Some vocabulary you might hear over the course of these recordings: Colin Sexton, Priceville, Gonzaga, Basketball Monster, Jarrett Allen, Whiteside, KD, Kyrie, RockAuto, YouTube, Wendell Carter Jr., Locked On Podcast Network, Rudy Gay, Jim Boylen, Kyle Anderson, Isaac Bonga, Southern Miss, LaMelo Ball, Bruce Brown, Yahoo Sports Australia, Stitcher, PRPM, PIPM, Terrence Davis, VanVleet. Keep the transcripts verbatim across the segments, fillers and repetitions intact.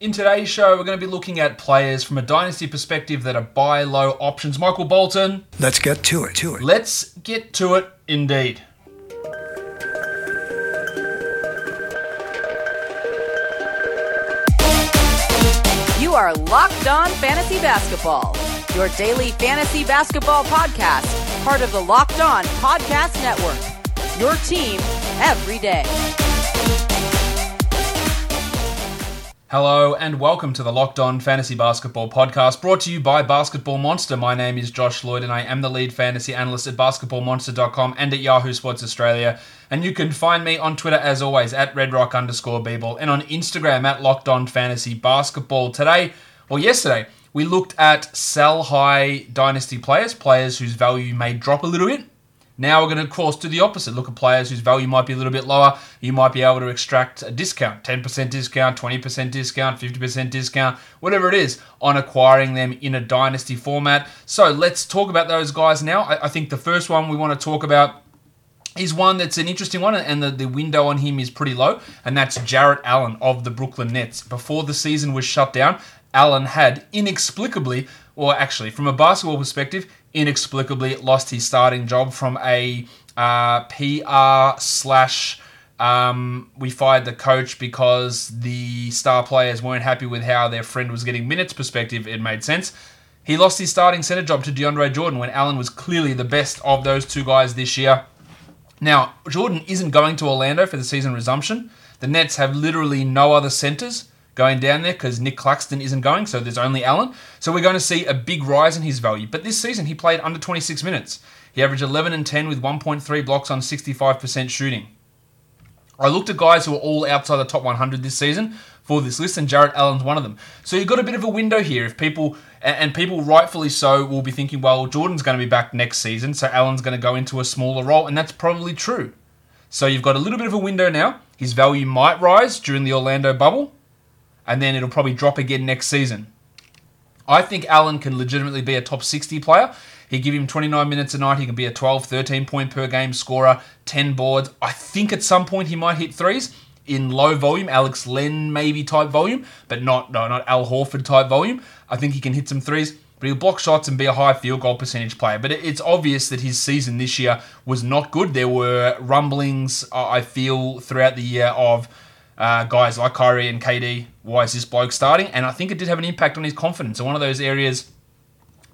In today's show, we're going to be looking at players from a dynasty perspective that are buy low options. Michael Bolton. Let's get to it. To it. Let's get to it indeed. You are Locked On Fantasy Basketball, your daily fantasy basketball podcast, part of the Locked On Podcast Network, your team every day. Hello and welcome to the Locked On Fantasy Basketball Podcast, brought to you by Basketball Monster. My name is Josh Lloyd and I am the lead fantasy analyst at basketball monster dot com and at Yahoo Sports Australia. And you can find me on Twitter, as always, at redrock underscore bball and on Instagram at Locked On Fantasy Basketball. Today, or yesterday, we looked at sell-high dynasty players, players whose value may drop a little bit. Now we're going to, of course, do the opposite. Look at players whose value might be a little bit lower. You might be able to extract a discount, ten percent discount, twenty percent discount, fifty percent discount, whatever it is, on acquiring them in a dynasty format. So let's talk about those guys now. I think the first one we want to talk about is one that's an interesting one, and the, the window on him is pretty low, and that's Jarrett Allen of the Brooklyn Nets. Before the season was shut down, Allen had inexplicably, or actually from a basketball perspective, inexplicably lost his starting job from a uh, P R slash um, we fired the coach because the star players weren't happy with how their friend was getting minutes perspective. It made sense. He lost his starting center job to DeAndre Jordan when Allen was clearly the best of those two guys this year. Now, Jordan isn't going to Orlando for the season resumption. The Nets have literally no other centers going down there because Nick Claxton isn't going, so there's only Allen. So we're going to see a big rise in his value. But this season, he played under twenty-six minutes. He averaged eleven and ten with one point three blocks on sixty-five percent shooting. I looked at guys who are all outside the top one hundred this season for this list, and Jarrett Allen's one of them. So you've got a bit of a window here. If people, and people rightfully so, will be thinking, well, Jordan's going to be back next season, so Allen's going to go into a smaller role, and that's probably true. So you've got a little bit of a window now. His value might rise during the Orlando bubble, and then it'll probably drop again next season. I think Allen can legitimately be a top sixty player. He give him twenty-nine minutes a night. He can be a twelve, thirteen point per game scorer, ten boards. I think at some point he might hit threes in low volume, Alex Len maybe type volume, but not no, not Al Horford type volume. I think he can hit some threes, but he'll block shots and be a high field goal percentage player. But it's obvious that his season this year was not good. There were rumblings, I feel, throughout the year of Uh, guys like Kyrie and K D, why is this bloke starting? And I think it did have an impact on his confidence. And one of those areas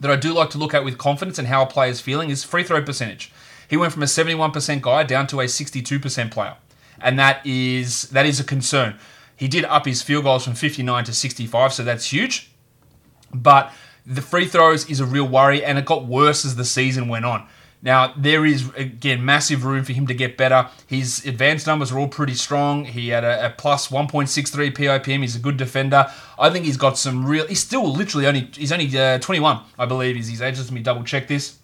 that I do like to look at with confidence and how a player's feeling is free throw percentage. He went from a seventy-one percent guy down to a sixty-two percent player. And that is that is a concern. He did up his field goals from fifty-nine to sixty-five, so that's huge. But the free throws is a real worry, and it got worse as the season went on. Now, there is, again, massive room for him to get better. His advanced numbers are all pretty strong. He had a, a plus one point six three P I P M. He's a good defender. I think he's got some real... He's still literally only... He's only uh, twenty-one, I believe, is his age. Let me double-check this.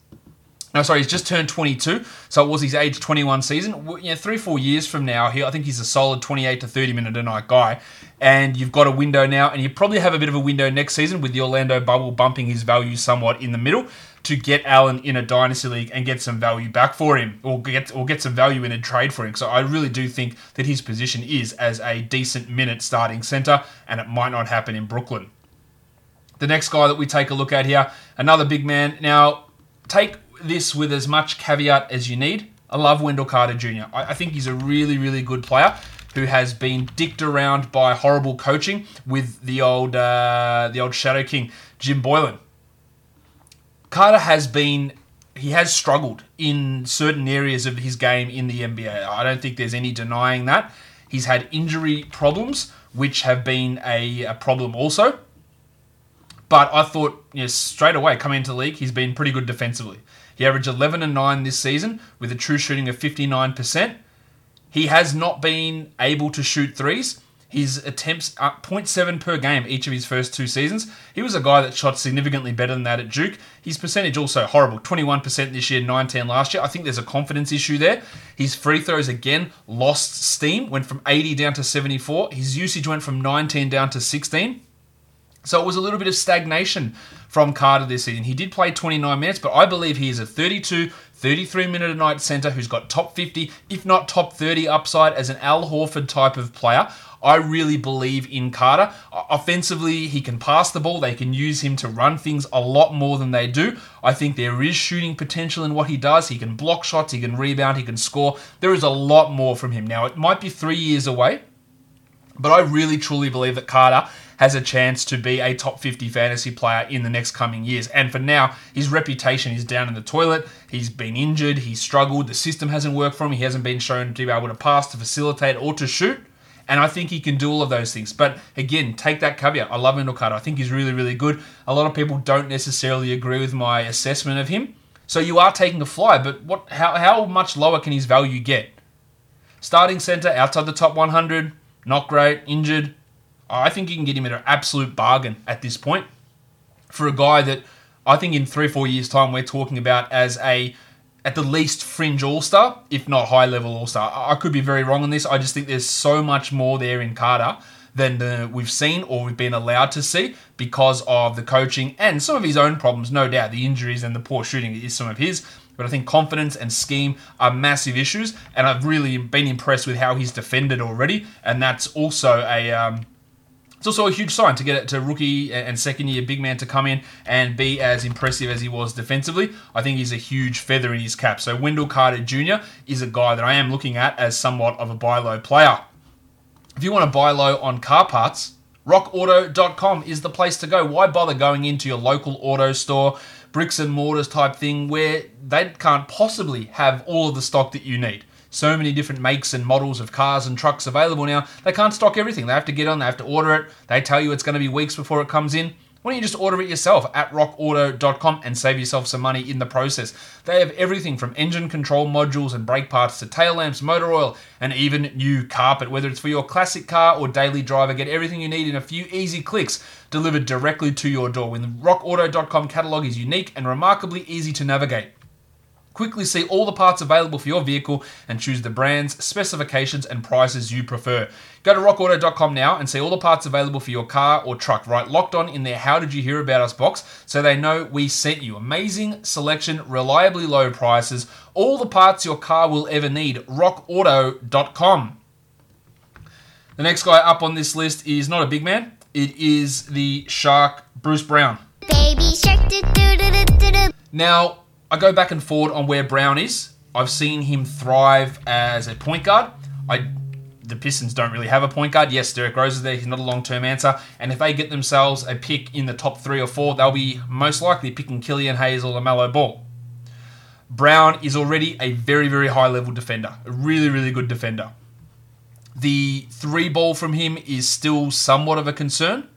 No, sorry, he's just turned twenty-two, so it was his age twenty-one season. You know, three, four years from now, he, I think he's a solid twenty-eight to thirty-minute-a-night guy, and you've got a window now, and you probably have a bit of a window next season with the Orlando bubble bumping his value somewhat in the middle to get Allen in a dynasty league and get some value back for him, or get or get some value in a trade for him. So I really do think that his position is as a decent minute starting center, and it might not happen in Brooklyn. The next guy that we take a look at here, another big man. Now, take this with as much caveat as you need. I love Wendell Carter Junior I, I think he's a really, really good player who has been dicked around by horrible coaching with the old uh, the old Shadow King, Jim Boylen. Carter has been, he has struggled in certain areas of his game in the N B A. I don't think there's any denying that. He's had injury problems, which have been a, a problem also. But I thought, you know, straight away, coming into the league, he's been pretty good defensively. He averaged eleven and nine this season with a true shooting of fifty-nine percent. He has not been able to shoot threes. His attempts are point seven per game each of his first two seasons. He was a guy that shot significantly better than that at Duke. His percentage also horrible, twenty-one percent this year, nine ten last year. I think there's a confidence issue there. His free throws, again, lost steam, went from eighty down to seventy-four. His usage went from nineteen down to sixteen. So it was a little bit of stagnation from Carter this season. He did play twenty-nine minutes, but I believe he is a 32, thirty-three minute a night centre who's got top fifty, if not top thirty upside as an Al Horford type of player. I really believe in Carter. Offensively, he can pass the ball. They can use him to run things a lot more than they do. I think there is shooting potential in what he does. He can block shots, he can rebound, he can score. There is a lot more from him. Now, it might be three years away, but I really truly believe that Carter has a chance to be a top fifty fantasy player in the next coming years. And for now, his reputation is down in the toilet. He's been injured, he's struggled, the system hasn't worked for him, he hasn't been shown to be able to pass, to facilitate, or to shoot. And I think he can do all of those things. But again, take that caveat. I love Wendell Carter. I think he's really, really good. A lot of people don't necessarily agree with my assessment of him. So you are taking a flyer, but what? How, how much lower can his value get? Starting center, outside the top one hundred, not great, injured. I think you can get him at an absolute bargain at this point for a guy that I think in three, four years' time we're talking about as a, at the least, fringe all-star, if not high-level all-star. I could be very wrong on this. I just think there's so much more there in Carter than uh, we've seen or we've been allowed to see because of the coaching and some of his own problems, no doubt. The injuries and the poor shooting is some of his. But I think confidence and scheme are massive issues, and I've really been impressed with how he's defended already, and that's also a... Um, It's also a huge sign to get it to rookie and second-year big man to come in and be as impressive as he was defensively. I think he's a huge feather in his cap. So Wendell Carter Junior is a guy that I am looking at as somewhat of a buy low player. If you want to buy low on car parts, rock auto dot com is the place to go. Why bother going into your local auto store, bricks and mortars type thing, where they can't possibly have all of the stock that you need? So many different makes and models of cars and trucks available now. They can't stock everything. They have to get on, they have to order it. They tell you it's going to be weeks before it comes in. Why don't you just order it yourself at rock auto dot com and save yourself some money in the process? They have everything from engine control modules and brake parts to tail lamps, motor oil, and even new carpet. Whether it's for your classic car or daily driver, get everything you need in a few easy clicks delivered directly to your door. When the rock auto dot com catalog is unique and remarkably easy to navigate. Quickly see all the parts available for your vehicle and choose the brands, specifications, and prices you prefer. Go to rock auto dot com now and see all the parts available for your car or truck. Right, Locked On in their How Did You Hear About Us box so they know we sent you. Amazing selection, reliably low prices, all the parts your car will ever need. rock auto dot com. The next guy up on this list is not a big man. It is the Shark, Bruce Brown. Baby Shark. Now, I go back and forward on where Brown is. I've seen him thrive as a point guard. I, the Pistons don't really have a point guard. Yes, Derrick Rose is there. He's not a long-term answer. And if they get themselves a pick in the top three or four, they'll be most likely picking Killian Hayes or LaMelo Ball. Brown is already a very, very high-level defender. A really, really good defender. The three ball from him is still somewhat of a concern,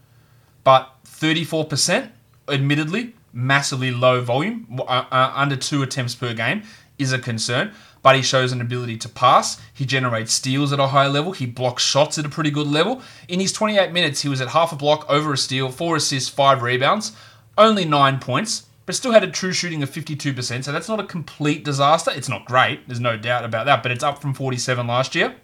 but thirty-four percent, admittedly, massively low volume, uh, uh, under two attempts per game, is a concern. But he shows an ability to pass. He generates steals at a high level. He blocks shots at a pretty good level. In his twenty-eight minutes, he was at half a block, over a steal, four assists, five rebounds, only nine points, but still had a true shooting of fifty-two percent. So that's not a complete disaster. It's not great. There's no doubt about that, but it's up from forty-seven last year.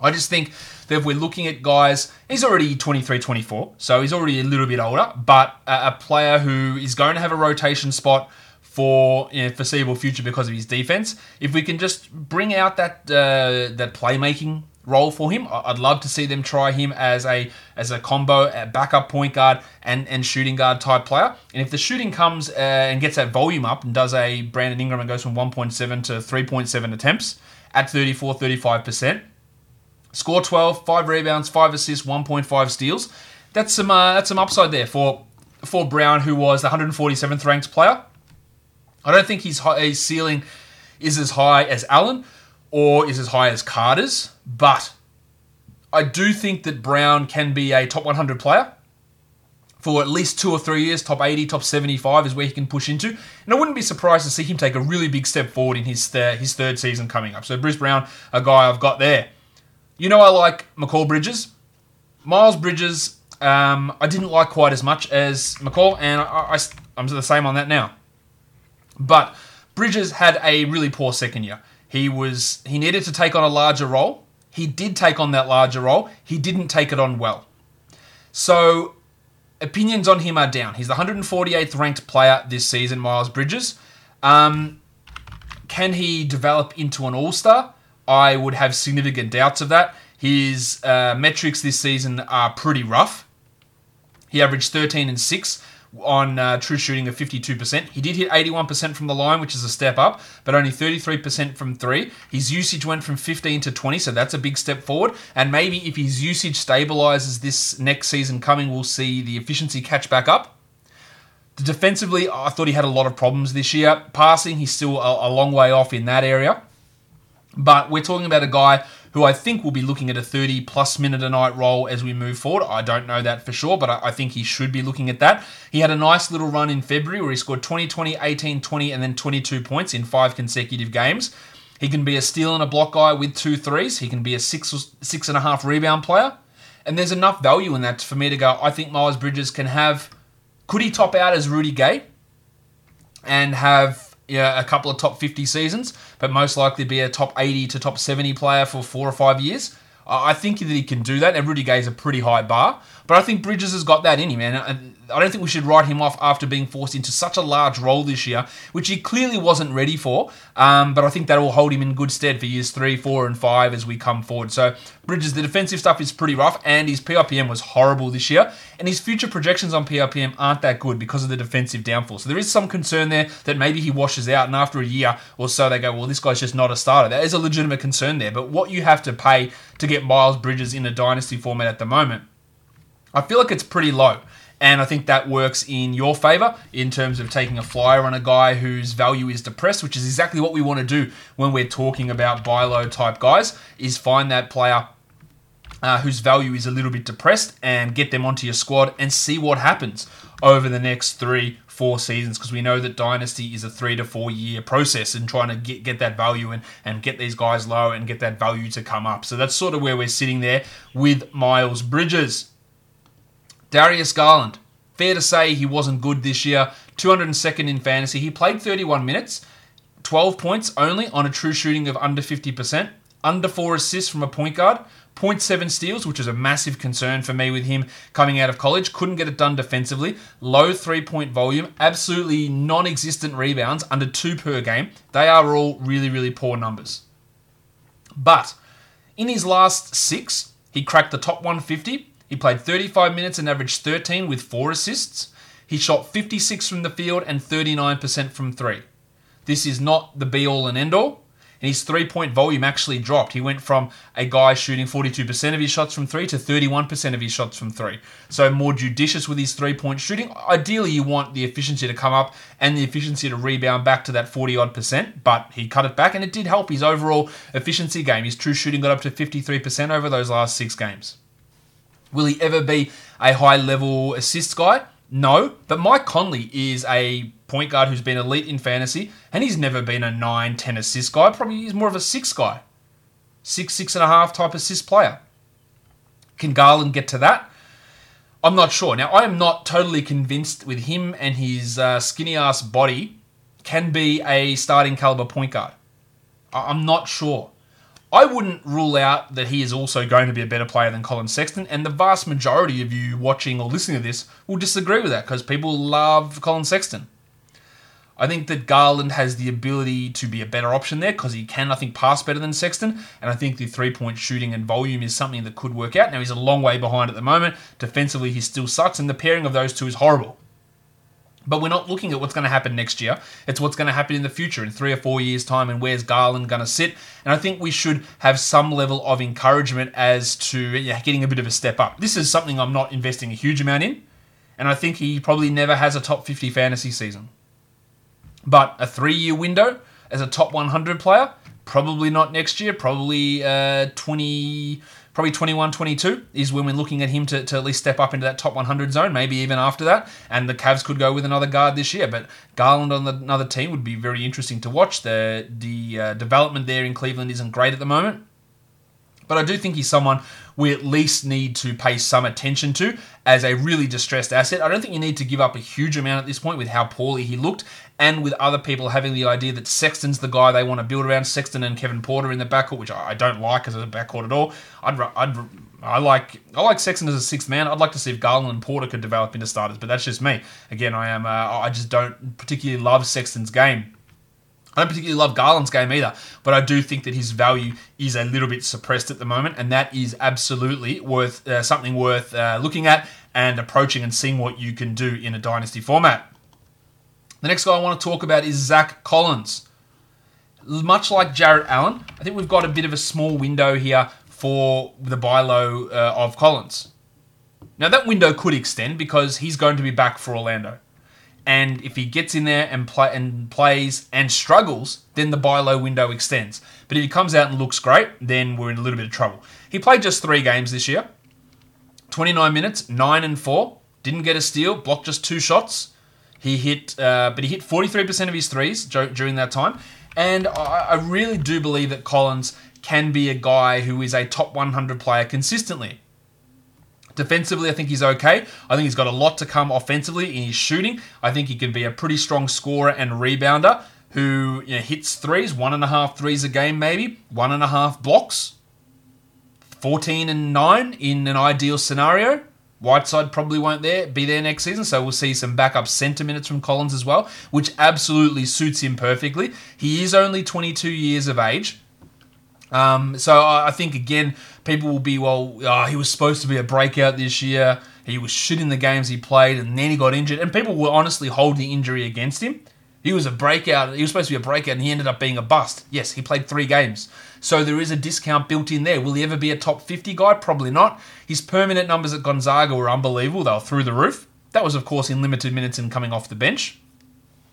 I just think that if we're looking at guys, he's already twenty-three, twenty-four, so he's already a little bit older, but a player who is going to have a rotation spot for you know, foreseeable future because of his defense. If we can just bring out that uh, that playmaking role for him, I'd love to see them try him as a as a combo, a backup point guard and, and shooting guard type player. And if the shooting comes uh, and gets that volume up and does a Brandon Ingram and goes from one point seven to three point seven attempts at thirty-four, thirty-five percent, score twelve, five rebounds, five assists, one point five steals. That's some uh, that's some upside there for for Brown, who was the one hundred forty-seventh ranked player. I don't think his, high, his ceiling is as high as Allen or is as high as Carter's, but I do think that Brown can be a top one hundred player for at least two or three years. Top eighty, top seventy-five is where he can push into. And I wouldn't be surprised to see him take a really big step forward in his th- his third season coming up. So Bruce Brown, a guy I've got there. You know I like McCall Bridges. Miles Bridges, um, I didn't like quite as much as McCall, and I, I, I'm the same on that now. But Bridges had a really poor second year. He was he needed to take on a larger role. He did take on that larger role. He didn't take it on well. So opinions on him are down. He's the one hundred forty-eighth ranked player this season, Miles Bridges. Um, Can he develop into an all-star? I would have significant doubts of that. His uh, metrics this season are pretty rough. He averaged thirteen and six on uh, true shooting of fifty-two percent. He did hit eighty-one percent from the line, which is a step up, but only thirty-three percent from three. His usage went from fifteen to twenty, so that's a big step forward. And maybe if his usage stabilizes this next season coming, we'll see the efficiency catch back up. Defensively, I thought he had a lot of problems this year. Passing, he's still a long way off in that area. But we're talking about a guy who I think will be looking at a thirty-plus minute a night role as we move forward. I don't know that for sure, but I think he should be looking at that. He had a nice little run in February where he scored twenty, twenty, eighteen, twenty, and then twenty-two points in five consecutive games. He can be a steal and a block guy with two threes. He can be a six, six and a half rebound player. And there's enough value in that for me to go, I think Miles Bridges can have... Could he top out as Rudy Gay and have... Yeah, a couple of top fifty seasons, but most likely be a top eighty to top seventy player for four or five years. I think that he can do that, and Rudy Gay's a pretty high bar, but I think Bridges has got that in him, and I don't think we should write him off after being forced into such a large role this year, which he clearly wasn't ready for, um, but I think that will hold him in good stead for years three, four, and five as we come forward. So Bridges, the defensive stuff is pretty rough, and his P R P M was horrible this year, and his future projections on P R P M aren't that good because of the defensive downfall. So there is some concern there that maybe he washes out, and after a year or so they go, well, this guy's just not a starter. That is a legitimate concern there, but what you have to pay to get Miles Bridges in a dynasty format at the moment, I feel like it's pretty low. And I think that works in your favour in terms of taking a flyer on a guy whose value is depressed, which is exactly what we want to do when we're talking about buy low type guys, is find that player uh, whose value is a little bit depressed and get them onto your squad and see what happens over the next three, four seasons, because we know that dynasty is a three to four year process and trying to get, get that value and, and get these guys low and get that value to come up. So that's sort of where we're sitting there with Miles Bridges. Darius Garland, fair to say he wasn't good this year, two hundred second in fantasy. He played thirty-one minutes, twelve points only on a true shooting of under fifty percent, under four assists from a point guard, zero point seven steals, which is a massive concern for me with him coming out of college. Couldn't get it done defensively. Low three-point volume, absolutely non-existent rebounds, under two per game. They are all really, really poor numbers. But in his last six, he cracked the top one fifty. He played thirty-five minutes and averaged thirteen with four assists. He shot fifty-six from the field and thirty-nine percent from three. This is not the be-all and end-all. And his three-point volume actually dropped. He went from a guy shooting forty-two percent of his shots from three to thirty-one percent of his shots from three. So more judicious with his three-point shooting. Ideally, you want the efficiency to come up and the efficiency to rebound back to that forty-odd percent, but he cut it back, and it did help his overall efficiency game. His true shooting got up to fifty-three percent over those last six games. Will he ever be a high-level assist guy? No, but Mike Conley is a point guard who's been elite in fantasy, and he's never been a nine, ten assist guy. Probably he's more of a six guy, six, six and a half type assist player. Can Garland get to that? I'm not sure. Now, I am not totally convinced with him and his uh, skinny-ass body can be a starting caliber point guard. I- I'm not sure. I wouldn't rule out that he is also going to be a better player than Colin Sexton, and the vast majority of you watching or listening to this will disagree with that because people love Colin Sexton. I think that Garland has the ability to be a better option there because he can, I think, pass better than Sexton, and I think the three-point shooting and volume is something that could work out. Now, he's a long way behind at the moment. Defensively, he still sucks, and the pairing of those two is horrible. But we're not looking at what's going to happen next year. It's what's going to happen in the future, in three or four years' time, and where's Garland going to sit. And I think we should have some level of encouragement as to yeah, getting a bit of a step up. This is something I'm not investing a huge amount in, and I think he probably never has a top fifty fantasy season. But a three-year window as a top one hundred player, probably not next year, probably uh, twenty... Probably twenty-one, twenty-two is when we're looking at him to, to at least step up into that top one hundred zone, maybe even after that. And the Cavs could go with another guard this year. But Garland on the, another team would be very interesting to watch. The, the uh, development there in Cleveland isn't great at the moment. But I do think he's someone we at least need to pay some attention to as a really distressed asset. I don't think you need to give up a huge amount at this point with how poorly he looked. And with other people having the idea that Sexton's the guy they want to build around, Sexton and Kevin Porter in the backcourt, which I don't like as a backcourt at all. I'd, I'd, I like I like Sexton as a sixth man. I'd like to see if Garland and Porter could develop into starters, but that's just me. Again, I am uh, I just don't particularly love Sexton's game. I don't particularly love Garland's game either, but I do think that his value is a little bit suppressed at the moment, and that is absolutely worth uh, something worth uh, looking at and approaching and seeing what you can do in a dynasty format. The next guy I want to talk about is Zach Collins. Much like Jarrett Allen, I think we've got a bit of a small window here for the buy low uh, of Collins. Now, that window could extend because he's going to be back for Orlando. And if he gets in there and, play, and plays and struggles, then the buy low window extends. But if he comes out and looks great, then we're in a little bit of trouble. He played just three games this year. twenty-nine minutes, nine and four. Didn't get a steal, blocked just two shots. He hit, uh, but he hit forty-three percent of his threes during that time. And I really do believe that Collins can be a guy who is a top one hundred player consistently. Defensively, I think he's okay. I think he's got a lot to come offensively in his shooting. I think he can be a pretty strong scorer and rebounder who, you know, hits threes, one and a half threes a game maybe, one and a half blocks, fourteen and nine in an ideal scenario. Whiteside probably won't there be there next season, so we'll see some backup centre minutes from Collins as well, which absolutely suits him perfectly. He is only twenty-two years of age. Um, so I think, again, people will be, well, oh, he was supposed to be a breakout this year. He was shit in the games he played, and then he got injured. And people will honestly hold the injury against him. He was a breakout. He was supposed to be a breakout, and he ended up being a bust. Yes, he played three games. So there is a discount built in there. Will he ever be a top fifty guy? Probably not. His permanent numbers at Gonzaga were unbelievable. They were through the roof. That was, of course, in limited minutes and coming off the bench.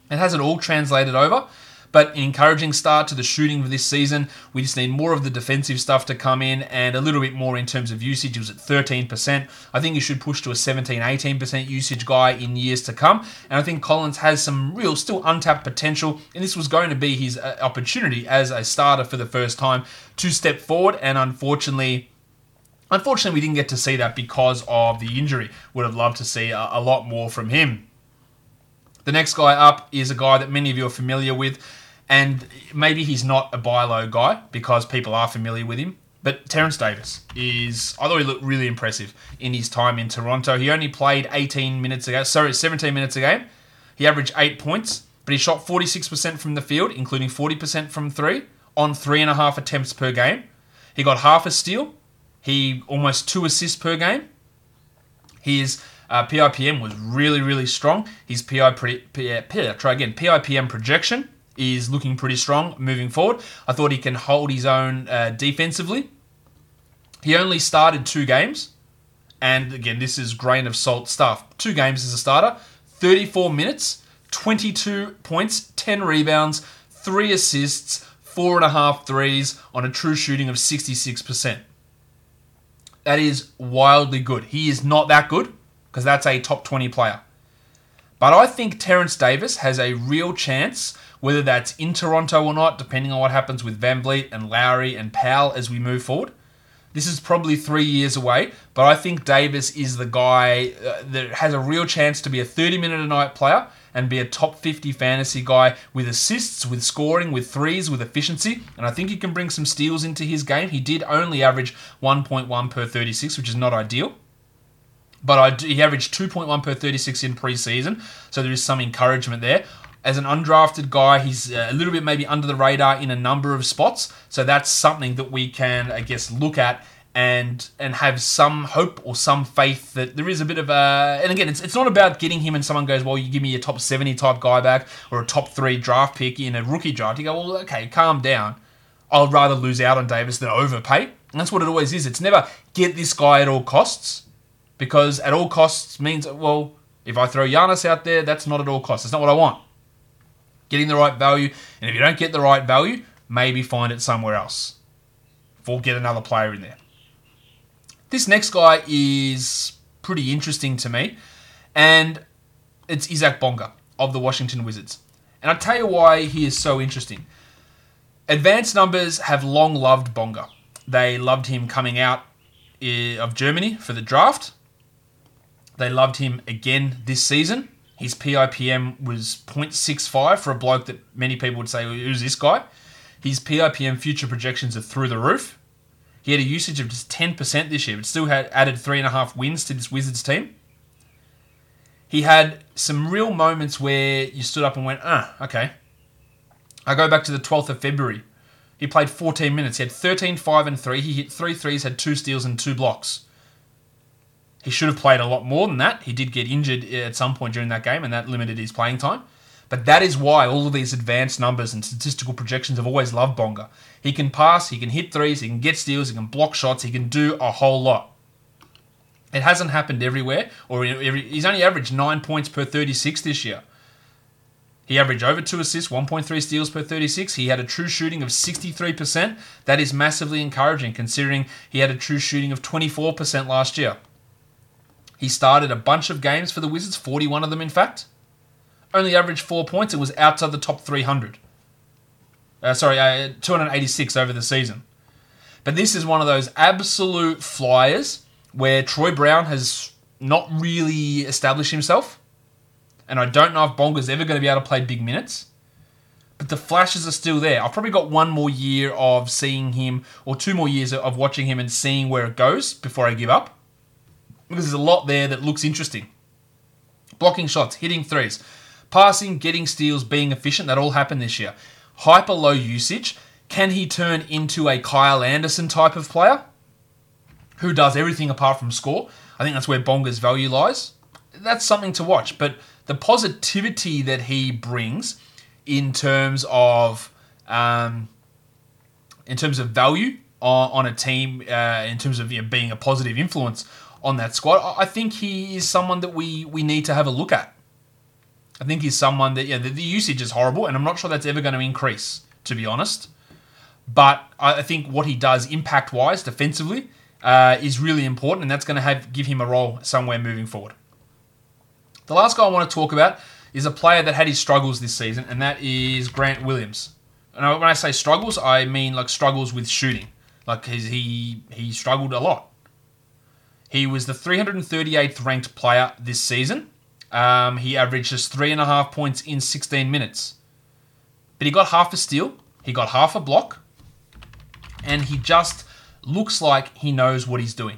It hasn't all translated over. But an encouraging start to the shooting for this season. We just need more of the defensive stuff to come in and a little bit more in terms of usage. He was at thirteen percent. I think he should push to a seventeen, eighteen percent usage guy in years to come. And I think Collins has some real, still untapped potential. And this was going to be his opportunity as a starter for the first time to step forward. And unfortunately... Unfortunately, we didn't get to see that because of the injury. Would have loved to see a, a lot more from him. The next guy up is a guy that many of you are familiar with. And maybe he's not a buy low guy because people are familiar with him. But Terrence Davis is, although he looked really impressive in his time in Toronto, he only played eighteen minutes a game, sorry, seventeen minutes a game. He averaged eight points, but he shot forty-six percent from the field, including forty percent from three, on three and a half attempts per game. He got half a steal. He almost two assists per game. His uh, P I P M was really, really strong. His P I pre, P, P, try again P I P M projection is looking pretty strong moving forward. I thought he can hold his own uh, defensively. He only started two games. And again, this is grain of salt stuff. Two games as a starter, thirty-four minutes, twenty-two points, ten rebounds, three assists, four and a half threes on a true shooting of sixty-six percent. That is wildly good. He is not that good because that's a top twenty player. But I think Terrence Davis has a real chance, whether that's in Toronto or not, depending on what happens with VanVleet and Lowry and Powell as we move forward. This is probably three years away, but I think Davis is the guy that has a real chance to be a thirty-minute-a-night player and be a top fifty fantasy guy with assists, with scoring, with threes, with efficiency. And I think he can bring some steals into his game. He did only average one point one per thirty-six, which is not ideal. But I do, he averaged two point one per thirty-six in preseason, so there is some encouragement there. As an undrafted guy, he's a little bit maybe under the radar in a number of spots, so that's something that we can, I guess, look at and and have some hope or some faith that there is a bit of a... And again, it's it's not about getting him and someone goes, well, you give me a top seventy type guy back or a top three draft pick in a rookie draft. You go, well, okay, calm down. I'd rather lose out on Davis than overpay. And that's what it always is. It's never get this guy at all costs, because at all costs means, well, if I throw Giannis out there, that's not at all costs. That's not what I want. Getting the right value, and if you don't get the right value, maybe find it somewhere else. Or get another player in there. This next guy is pretty interesting to me, and it's Isaac Bonga of the Washington Wizards. And I'll tell you why he is so interesting. Advanced numbers have long loved Bonga. They loved him coming out of Germany for the draft. They loved him again this season. His P I P M was point six five for a bloke that many people would say, who's this guy? His P I P M future projections are through the roof. He had a usage of just ten percent this year, but still had added three and a half wins to this Wizards team. He had some real moments where you stood up and went, ah, okay. I go back to the twelfth of February. He played fourteen minutes. He had thirteen, five, and three. He hit three threes, had two steals and two blocks. He should have played a lot more than that. He did get injured at some point during that game, and that limited his playing time. But that is why all of these advanced numbers and statistical projections have always loved Bonga. He can pass, he can hit threes, he can get steals, he can block shots, he can do a whole lot. It hasn't happened everywhere. Or every, he's only averaged nine points per thirty-six this year. He averaged over two assists, one point three steals per thirty-six. He had a true shooting of sixty-three percent. That is massively encouraging, considering he had a true shooting of twenty-four percent last year. He started a bunch of games for the Wizards, forty-one of them in fact. Only averaged four points and was outside the top three hundred. Uh, sorry, uh, two hundred eighty-six over the season. But this is one of those absolute flyers where Troy Brown has not really established himself. And I don't know if Bonga's ever going to be able to play big minutes. But the flashes are still there. I've probably got one more year of seeing him, or two more years of watching him and seeing where it goes before I give up. Because there's a lot there that looks interesting. Blocking shots, hitting threes, passing, getting steals, being efficient, that all happened this year. Hyper low usage. Can he turn into a Kyle Anderson type of player who does everything apart from score? I think that's where Bonga's value lies. That's something to watch. But the positivity that he brings in terms of um, in terms of value on, on a team, uh, in terms of you know, being a positive influence on that squad, I think he is someone that we, we need to have a look at. I think he's someone that, yeah, the, the usage is horrible, and I'm not sure that's ever going to increase, to be honest. But I think what he does impact-wise, defensively, uh, is really important, and that's going to have give him a role somewhere moving forward. The last guy I want to talk about is a player that had his struggles this season, and that is Grant Williams. And when I say struggles, I mean like struggles with shooting. Like his, he he struggled a lot. He was the three hundred thirty-eighth ranked player this season. Um, he averaged just three and a half points in sixteen minutes. But he got half a steal, he got half a block, and he just looks like he knows what he's doing.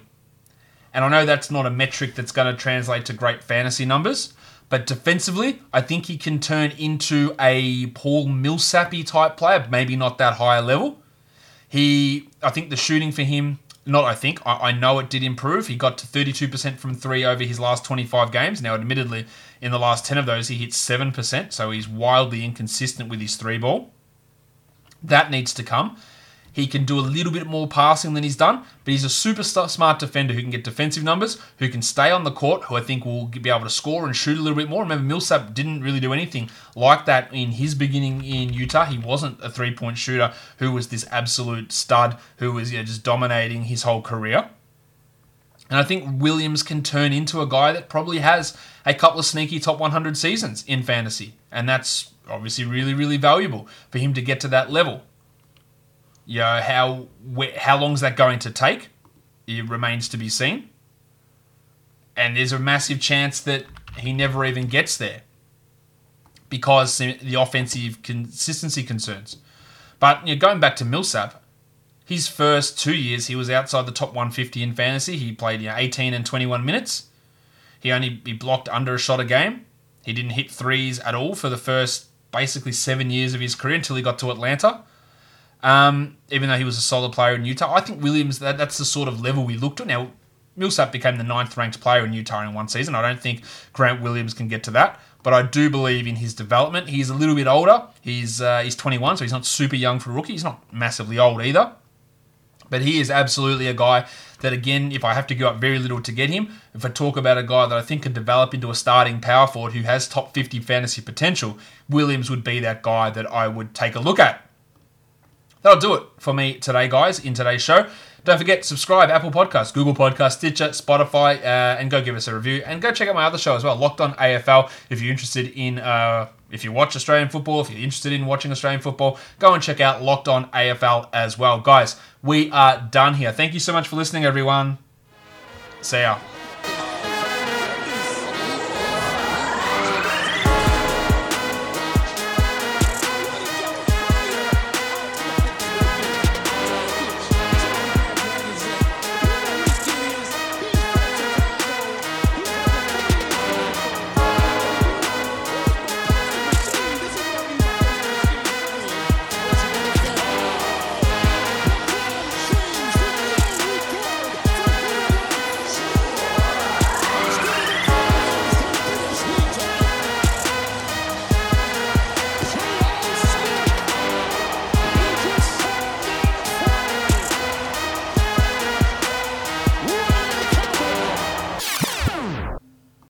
And I know that's not a metric that's going to translate to great fantasy numbers, but defensively, I think he can turn into a Paul Millsap-y type player, maybe not that higher level. He, I think the shooting for him... Not I think, I, I know it did improve. He got to thirty-two percent from three over his last twenty-five games. Now, admittedly, in the last ten of those, he hit seven percent, so he's wildly inconsistent with his three ball. That needs to come. He can do a little bit more passing than he's done, but he's a super smart defender who can get defensive numbers, who can stay on the court, who I think will be able to score and shoot a little bit more. Remember, Millsap didn't really do anything like that in his beginning in Utah. He wasn't a three-point shooter who was this absolute stud who was you know, just dominating his whole career. And I think Williams can turn into a guy that probably has a couple of sneaky top one hundred seasons in fantasy, and that's obviously really, really valuable for him to get to that level. You know, how how long is that going to take? It remains to be seen. And there's a massive chance that he never even gets there because the offensive consistency concerns. But you know, going back to Millsap, his first two years he was outside the top one fifty in fantasy. He played you know, eighteen and twenty-one minutes. He only he blocked under a shot a game. He didn't hit threes at all for the first basically seven years of his career until he got to Atlanta. Um, even though he was a solid player in Utah. I think Williams, that, that's the sort of level we looked at. Now, Millsap became the ninth-ranked player in Utah in one season. I don't think Grant Williams can get to that, but I do believe in his development. He's a little bit older. He's uh, he's twenty-one, so he's not super young for a rookie. He's not massively old either. But he is absolutely a guy that, again, if I have to give up very little to get him, if I talk about a guy that I think could develop into a starting power forward who has top fifty fantasy potential, Williams would be that guy that I would take a look at. That'll do it for me today, guys, in today's show. Don't forget, subscribe, Apple Podcasts, Google Podcasts, Stitcher, Spotify, uh, and go give us a review. And go check out my other show as well, Locked On A F L. If you're interested in, uh, if you watch Australian football, if you're interested in watching Australian football, go and check out Locked On A F L as well. Guys, we are done here. Thank you so much for listening, everyone. See ya.